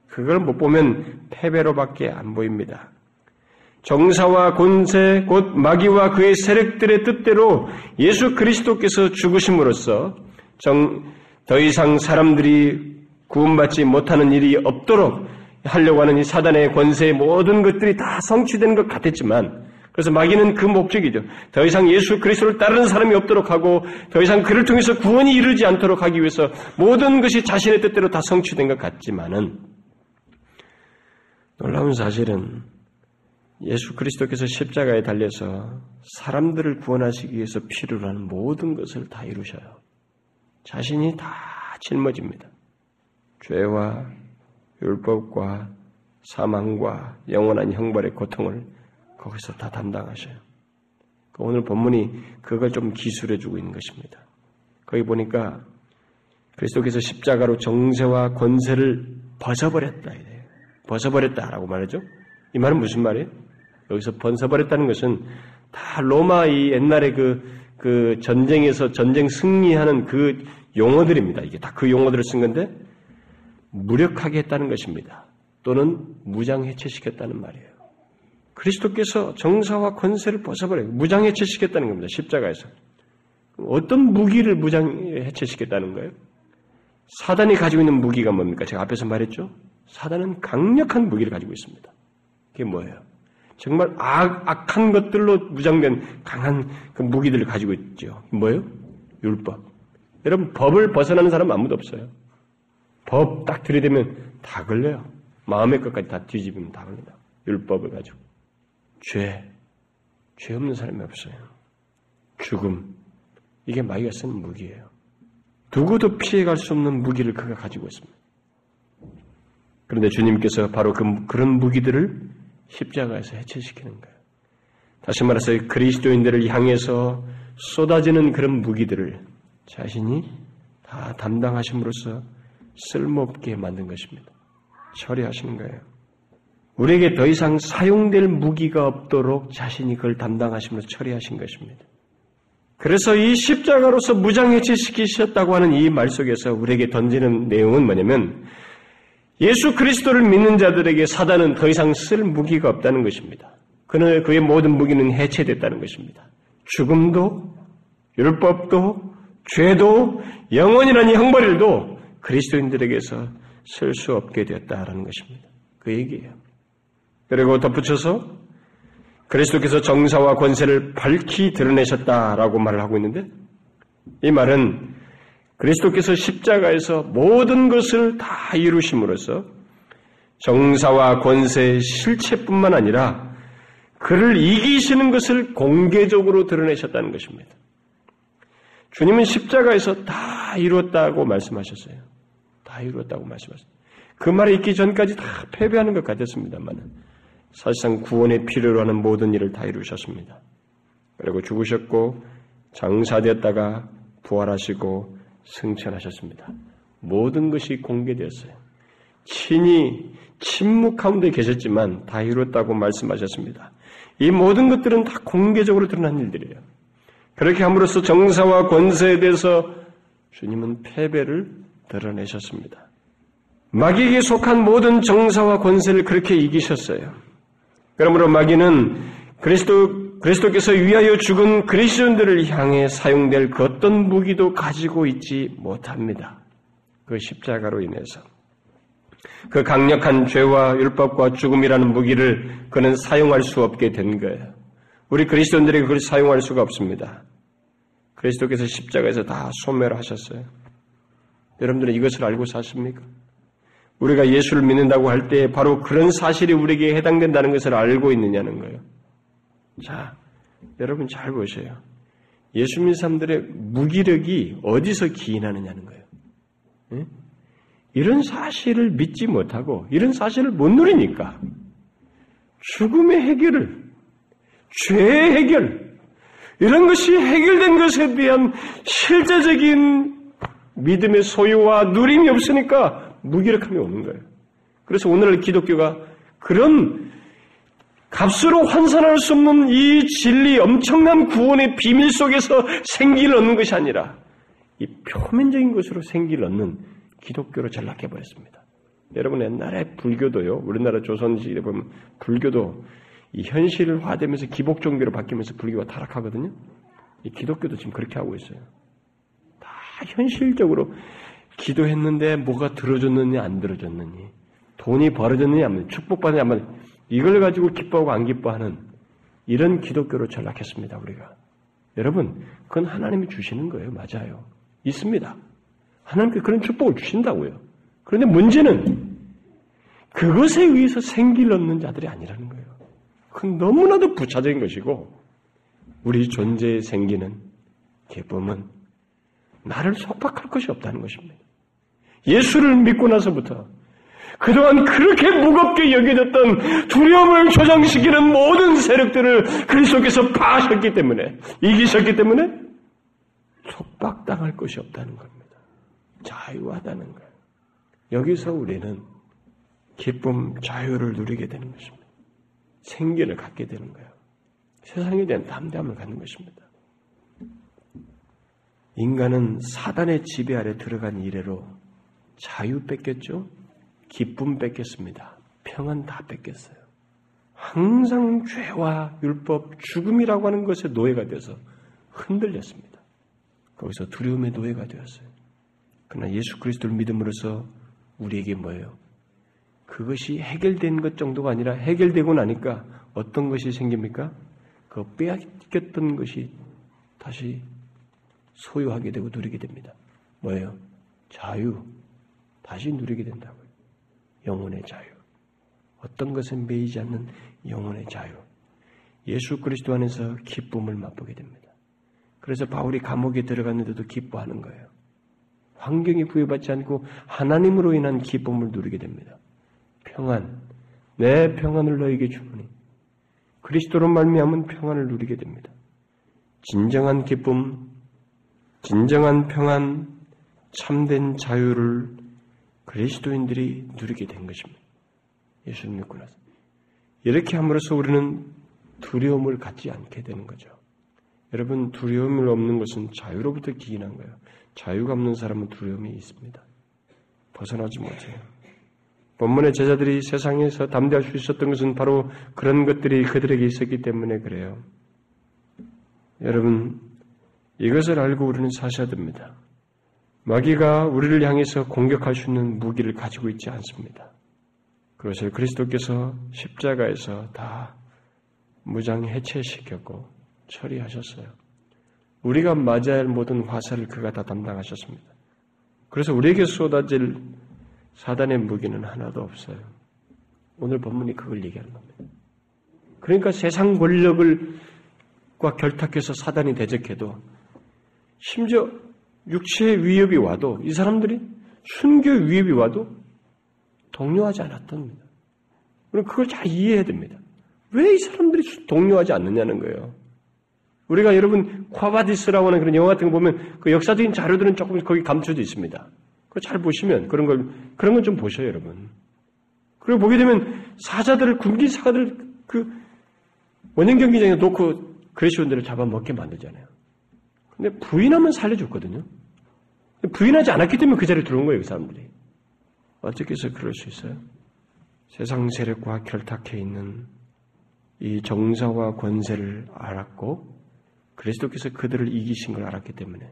그걸 못 보면 패배로밖에 안 보입니다. 정사와 권세, 곧 마귀와 그의 세력들의 뜻대로 예수 그리스도께서 죽으심으로써 정, 더 이상 사람들이 구원받지 못하는 일이 없도록 하려고 하는 이 사단의 권세의 모든 것들이 다 성취된 것 같았지만, 그래서 마귀는 그 목적이죠. 더 이상 예수 그리스도를 따르는 사람이 없도록 하고 더 이상 그를 통해서 구원이 이르지 않도록 하기 위해서 모든 것이 자신의 뜻대로 다 성취된 것 같지만은, 놀라운 사실은 예수 그리스도께서 십자가에 달려서 사람들을 구원하시기 위해서 필요로 하는 모든 것을 다 이루셔요. 자신이 다 짊어집니다. 죄와 율법과 사망과 영원한 형벌의 고통을 거기서 다 담당하셔요. 오늘 본문이 그걸 좀 기술해주고 있는 것입니다. 거기 보니까 그리스도께서 십자가로 정세와 권세를 벗어버렸다 이래요. 벗어버렸다라고 말하죠. 이 말은 무슨 말이에요? 여기서 벗어버렸다는 것은 다 로마 이 옛날에 그, 그 전쟁에서 전쟁 승리하는 그 용어들입니다. 이게 다 그 용어들을 쓴 건데, 무력하게 했다는 것입니다. 또는 무장해체시켰다는 말이에요. 그리스도께서 정사와 권세를 벗어버려요. 무장해체시켰다는 겁니다. 십자가에서. 어떤 무기를 무장해체시켰다는 거예요? 사단이 가지고 있는 무기가 뭡니까? 제가 앞에서 말했죠? 사단은 강력한 무기를 가지고 있습니다. 그게 뭐예요? 정말 악, 악한 것들로 무장된 강한 그 무기들을 가지고 있죠. 뭐예요? 율법. 여러분, 법을 벗어나는 사람은 아무도 없어요. 법 딱 들이대면 다 걸려요. 마음의 것까지 다 뒤집으면 다 걸린다. 율법을 가지고. 죄. 죄 없는 사람이 없어요. 죽음. 이게 마귀가 쓰는 무기예요. 누구도 피해갈 수 없는 무기를 그가 가지고 있습니다. 그런데 주님께서 바로 그, 그런 무기들을 십자가에서 해체시키는 거예요. 다시 말해서 그리스도인들을 향해서 쏟아지는 그런 무기들을 자신이 다 담당하심으로써 쓸모없게 만든 것입니다. 처리하시는 거예요. 우리에게 더 이상 사용될 무기가 없도록 자신이 그걸 담당하심으로써 처리하신 것입니다. 그래서 이 십자가로서 무장해체시키셨다고 하는 이 말 속에서 우리에게 던지는 내용은 뭐냐면, 예수 그리스도를 믿는 자들에게 사단은 더 이상 쓸 무기가 없다는 것입니다. 그는 그의 모든 무기는 해체됐다는 것입니다. 죽음도, 율법도, 죄도, 영원이라는 형벌일도 그리스도인들에게서 쓸 수 없게 되었다라는 것입니다. 그 얘기예요. 그리고 덧붙여서 그리스도께서 정사와 권세를 밝히 드러내셨다라고 말을 하고 있는데, 이 말은 그리스도께서 십자가에서 모든 것을 다 이루심으로써 정사와 권세의 실체뿐만 아니라 그를 이기시는 것을 공개적으로 드러내셨다는 것입니다. 주님은 십자가에서 다 이루었다고 말씀하셨어요. 다 이루었다고 말씀하셨어요. 그 말이 있기 전까지 다 패배하는 것 같았습니다만 사실상 구원에 필요로 하는 모든 일을 다 이루셨습니다. 그리고 죽으셨고 장사되었다가 부활하시고 승천하셨습니다. 모든 것이 공개되었어요. 친히 침묵 가운데 계셨지만 다 이뤘다고 말씀하셨습니다. 이 모든 것들은 다 공개적으로 드러난 일들이에요. 그렇게 함으로써 정사와 권세에 대해서 주님은 패배를 드러내셨습니다. 마귀에게 속한 모든 정사와 권세를 그렇게 이기셨어요. 그러므로 마귀는 그리스도, 그리스도께서 위하여 죽은 그리스도인들을 향해 사용될 그 어떤 무기도 가지고 있지 못합니다. 그 십자가로 인해서. 그 강력한 죄와 율법과 죽음이라는 무기를 그는 사용할 수 없게 된 거예요. 우리 그리스도인들이 그걸 사용할 수가 없습니다. 그리스도께서 십자가에서 다 소멸하셨어요. 여러분들은 이것을 알고 사십니까? 우리가 예수를 믿는다고 할 때 바로 그런 사실이 우리에게 해당된다는 것을 알고 있느냐는 거예요. 자, 여러분 잘 보세요. 예수 믿는 사람들의 무기력이 어디서 기인하느냐는 거예요. 네? 이런 사실을 믿지 못하고 이런 사실을 못 누리니까 죽음의 해결을, 죄의 해결, 이런 것이 해결된 것에 대한 실제적인 믿음의 소유와 누림이 없으니까 무기력함이 오는 거예요. 그래서 오늘날 기독교가 그런 값으로 환산할 수 없는 이 진리, 엄청난 구원의 비밀 속에서 생기를 얻는 것이 아니라 이 표면적인 것으로 생기를 얻는 기독교로 전락해버렸습니다. 여러분 옛날에 불교도요, 우리나라 조선시대에 보면 불교도 이 현실화되면서 기복 종교로 바뀌면서 불교가 타락하거든요. 이 기독교도 지금 그렇게 하고 있어요. 다 현실적으로 기도했는데 뭐가 들어줬느냐 안 들어줬느니, 돈이 벌어졌느냐 안 벌어졌느냐, 축복받느냐 안 받느냐, 이걸 가지고 기뻐하고 안 기뻐하는 이런 기독교로 전락했습니다. 우리가 여러분 그건 하나님이 주시는 거예요. 맞아요. 있습니다. 하나님께 그런 축복을 주신다고요. 그런데 문제는 그것에 의해서 생기를 얻는 자들이 아니라는 거예요. 그건 너무나도 부차적인 것이고, 우리 존재에 생기는 기쁨은 나를 속박할 것이 없다는 것입니다. 예수를 믿고 나서부터 그동안 그렇게 무겁게 여겨졌던 두려움을 조장시키는 모든 세력들을 그리스도께서 파하셨기 때문에, 이기셨기 때문에 속박당할 것이 없다는 겁니다. 자유하다는 거예요. 여기서 우리는 기쁨, 자유를 누리게 되는 것입니다. 생기를 갖게 되는 거예요. 세상에 대한 담대함을 갖는 것입니다. 인간은 사단의 지배 아래 들어간 이래로 자유 뺏겼죠? 기쁨 뺏겼습니다. 평안 다 뺏겼어요. 항상 죄와 율법, 죽음이라고 하는 것에 노예가 돼서 흔들렸습니다. 거기서 두려움의 노예가 되었어요. 그러나 예수 그리스도를 믿음으로써 우리에게 뭐예요? 그것이 해결된 것 정도가 아니라 해결되고 나니까 어떤 것이 생깁니까? 그 빼앗겼던 것이 다시 소유하게 되고 누리게 됩니다. 뭐예요? 자유. 다시 누리게 된다고요. 영혼의 자유. 어떤 것은 매이지 않는 영혼의 자유. 예수 그리스도 안에서 기쁨을 맛보게 됩니다. 그래서 바울이 감옥에 들어갔는데도 기뻐하는 거예요. 환경이 부여받지 않고 하나님으로 인한 기쁨을 누리게 됩니다. 평안, 내 평안을 너에게 주노니 그리스도로 말미암은 평안을 누리게 됩니다. 진정한 기쁨, 진정한 평안, 참된 자유를 그리스도인들이 누리게 된 것입니다. 예수를 믿고 나서 이렇게 함으로써 우리는 두려움을 갖지 않게 되는 거죠. 여러분 두려움을 없는 것은 자유로부터 기인한 거예요. 자유가 없는 사람은 두려움이 있습니다. 벗어나지 못해요. 본문의 제자들이 세상에서 담대할 수 있었던 것은 바로 그런 것들이 그들에게 있었기 때문에 그래요. 여러분, 이것을 알고 우리는 사셔야 됩니다. 마귀가 우리를 향해서 공격할 수 있는 무기를 가지고 있지 않습니다. 그것을 그리스도께서 십자가에서 다 무장해체시켰고 처리하셨어요. 우리가 맞아야 할 모든 화살을 그가 다 담당하셨습니다. 그래서 우리에게 쏟아질 사단의 무기는 하나도 없어요. 오늘 본문이 그걸 얘기하는 겁니다. 그러니까 세상 권력과 결탁해서 사단이 대적해도, 심지어 육체의 위협이 와도, 이 사람들이 순교의 위협이 와도 동요하지 않았답니다. 그걸 잘 이해해야 됩니다. 왜 이 사람들이 동요하지 않느냐는 거예요. 우리가 여러분 콰바디스라고 하는 그런 영화 같은 거 보면 그 역사적인 자료들은 조금 거기 감춰져 있습니다. 그거 잘 보시면 그런 걸 그런 건 좀 보셔요, 여러분. 그리고 보게 되면 사자들을 굶긴 사자들 그 원형 경기장에 놓고 그리스도인들을 잡아먹게 만들잖아요. 근데 부인하면 살려줬거든요. 부인하지 않았기 때문에 그 자리에 들어온 거예요, 그 사람들이. 어떻게 해서 그럴 수 있어요? 세상 세력과 결탁해 있는 이 정사와 권세를 알았고 그리스도께서 그들을 이기신 걸 알았기 때문에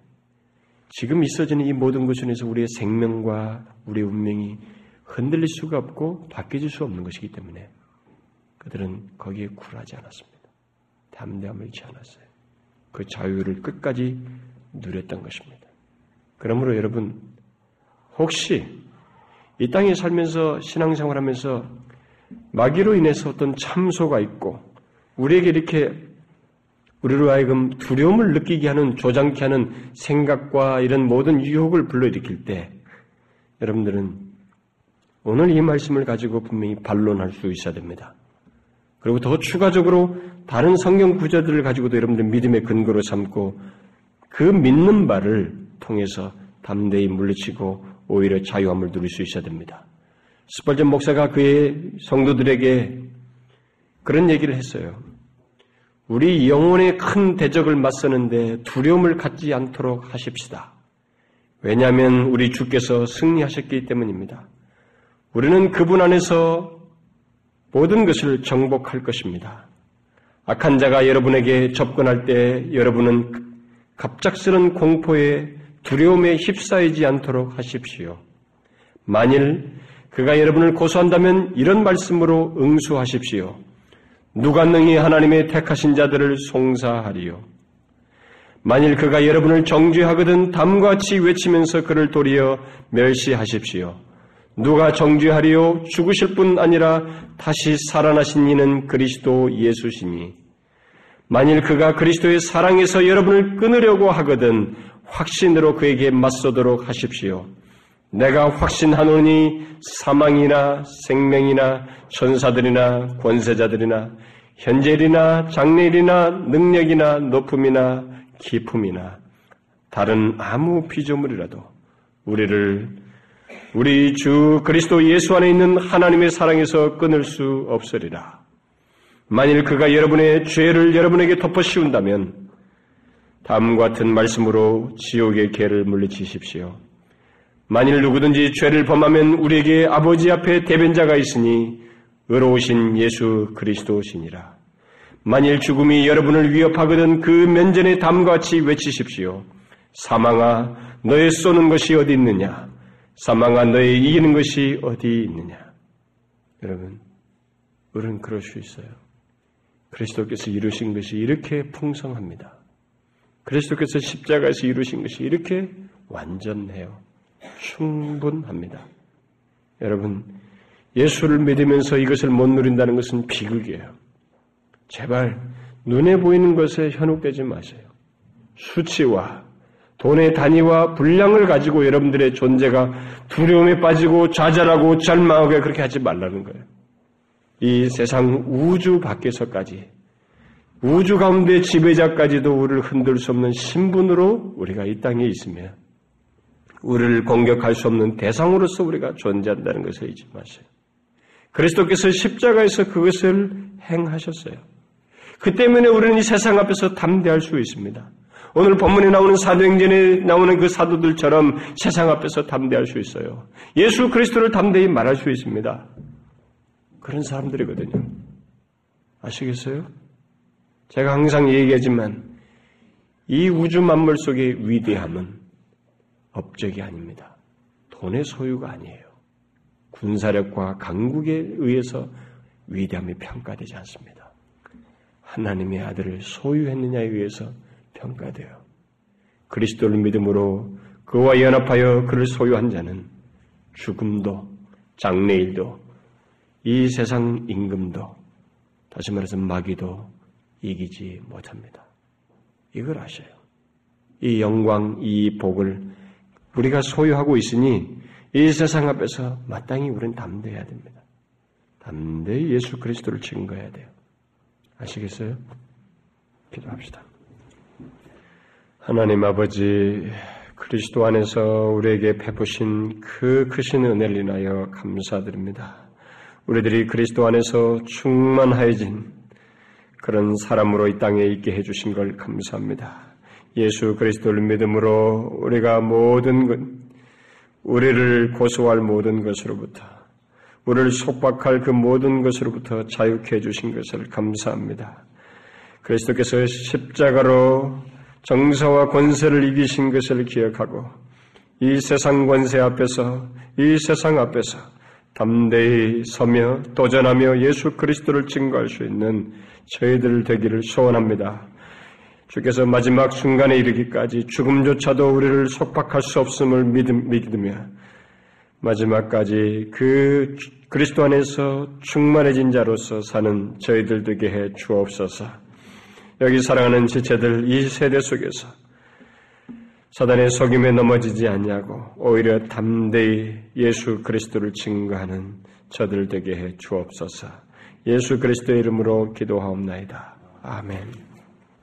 지금 있어지는 이 모든 것 중에서 우리의 생명과 우리의 운명이 흔들릴 수가 없고 바뀌어질 수 없는 것이기 때문에 그들은 거기에 굴하지 않았습니다. 담대함을 잃지 않았어요. 그 자유를 끝까지 누렸던 것입니다. 그러므로 여러분, 혹시 이 땅에 살면서 신앙생활하면서 마귀로 인해서 어떤 참소가 있고 우리에게 이렇게 우리로 하여금 두려움을 느끼게 하는, 조장케 하는 생각과 이런 모든 유혹을 불러일으킬 때 여러분들은 오늘 이 말씀을 가지고 분명히 반론할 수 있어야 됩니다. 그리고 더 추가적으로 다른 성경 구절들을 가지고도 여러분들 믿음의 근거로 삼고 그 믿는 바를 통해서 담대히 물리치고 오히려 자유함을 누릴 수 있어야 됩니다. 스펄전 목사가 그의 성도들에게 그런 얘기를 했어요. 우리 영혼의 큰 대적을 맞서는데 두려움을 갖지 않도록 하십시다. 왜냐하면 우리 주께서 승리하셨기 때문입니다. 우리는 그분 안에서 모든 것을 정복할 것입니다. 악한 자가 여러분에게 접근할 때 여러분은 갑작스런 공포에 두려움에 휩싸이지 않도록 하십시오. 만일 그가 여러분을 고소한다면 이런 말씀으로 응수하십시오. 누가 능히 하나님의 택하신 자들을 송사하리요. 만일 그가 여러분을 정죄하거든 담과 같이 외치면서 그를 도리어 멸시하십시오. 누가 정죄하리요? 죽으실 뿐 아니라 다시 살아나신 이는 그리스도 예수시니. 만일 그가 그리스도의 사랑에서 여러분을 끊으려고 하거든 확신으로 그에게 맞서도록 하십시오. 내가 확신하노니 사망이나 생명이나 천사들이나 권세자들이나 현재일이나 장래일이나 능력이나 높음이나 깊음이나 다른 아무 피조물이라도 우리를 우리 주 그리스도 예수 안에 있는 하나님의 사랑에서 끊을 수 없으리라. 만일 그가 여러분의 죄를 여러분에게 덮어씌운다면 다음과 같은 말씀으로 지옥의 개를 물리치십시오. 만일 누구든지 죄를 범하면 우리에게 아버지 앞에 대변자가 있으니 의로우신 예수 그리스도시니라. 만일 죽음이 여러분을 위협하거든 그 면전에 다음과 같이 외치십시오. 사망아, 너의 쏘는 것이 어디 있느냐? 사망아, 너의 이기는 것이 어디 있느냐? 여러분, 우리는 그럴 수 있어요. 그리스도께서 이루신 것이 이렇게 풍성합니다. 그리스도께서 십자가에서 이루신 것이 이렇게 완전해요. 충분합니다. 여러분, 예수를 믿으면서 이것을 못 누린다는 것은 비극이에요. 제발 눈에 보이는 것에 현혹되지 마세요. 수치와 돈의 단위와 분량을 가지고 여러분들의 존재가 두려움에 빠지고 좌절하고 절망하게 그렇게 하지 말라는 거예요. 이 세상 우주 밖에서까지 우주 가운데 지배자까지도 우리를 흔들 수 없는 신분으로 우리가 이 땅에 있으며 우리를 공격할 수 없는 대상으로서 우리가 존재한다는 것을 잊지 마세요. 그리스도께서 십자가에서 그것을 행하셨어요. 그 때문에 우리는 이 세상 앞에서 담대할 수 있습니다. 오늘 본문에 나오는 사도행전에 나오는 그 사도들처럼 세상 앞에서 담대할 수 있어요. 예수 그리스도를 담대히 말할 수 있습니다. 그런 사람들이거든요. 아시겠어요? 제가 항상 얘기하지만 이 우주 만물 속의 위대함은 업적이 아닙니다. 돈의 소유가 아니에요. 군사력과 강국에 의해서 위대함이 평가되지 않습니다. 하나님의 아들을 소유했느냐에 의해서 평가돼요. 그리스도를 믿음으로 그와 연합하여 그를 소유한 자는 죽음도 장래일도 이 세상 임금도 다시 말해서 마귀도 이기지 못합니다. 이걸 아셔요. 이 영광, 이 복을 우리가 소유하고 있으니 이 세상 앞에서 마땅히 우리는 담대해야 됩니다. 담대히 예수 그리스도를 증거해야 돼요. 아시겠어요? 기도합시다. 하나님 아버지, 그리스도 안에서 우리에게 베푸신 그 크신 은혜를 인하여 감사드립니다. 우리들이 그리스도 안에서 충만해진 그런 사람으로 이 땅에 있게 해주신 걸 감사합니다. 예수 그리스도를 믿음으로 우리가 모든 것, 우리를 고소할 모든 것으로부터, 우리를 속박할 그 모든 것으로부터 자유케 해주신 것을 감사합니다. 그리스도께서 십자가로 정사와 권세를 이기신 것을 기억하고 이 세상 권세 앞에서, 이 세상 앞에서 담대히 서며 도전하며 예수 그리스도를 증거할 수 있는 저희들 되기를 소원합니다. 주께서 마지막 순간에 이르기까지 죽음조차도 우리를 속박할 수 없음을 믿으며 마지막까지 그 그리스도 안에서 충만해진 자로서 사는 저희들 되게 해 주옵소서. 여기 사랑하는 지체들, 이 세대 속에서 사단의 속임에 넘어지지 아니하고 오히려 담대히 예수 그리스도를 증거하는 저들 되게 해 주옵소서. 예수 그리스도의 이름으로 기도하옵나이다. 아멘.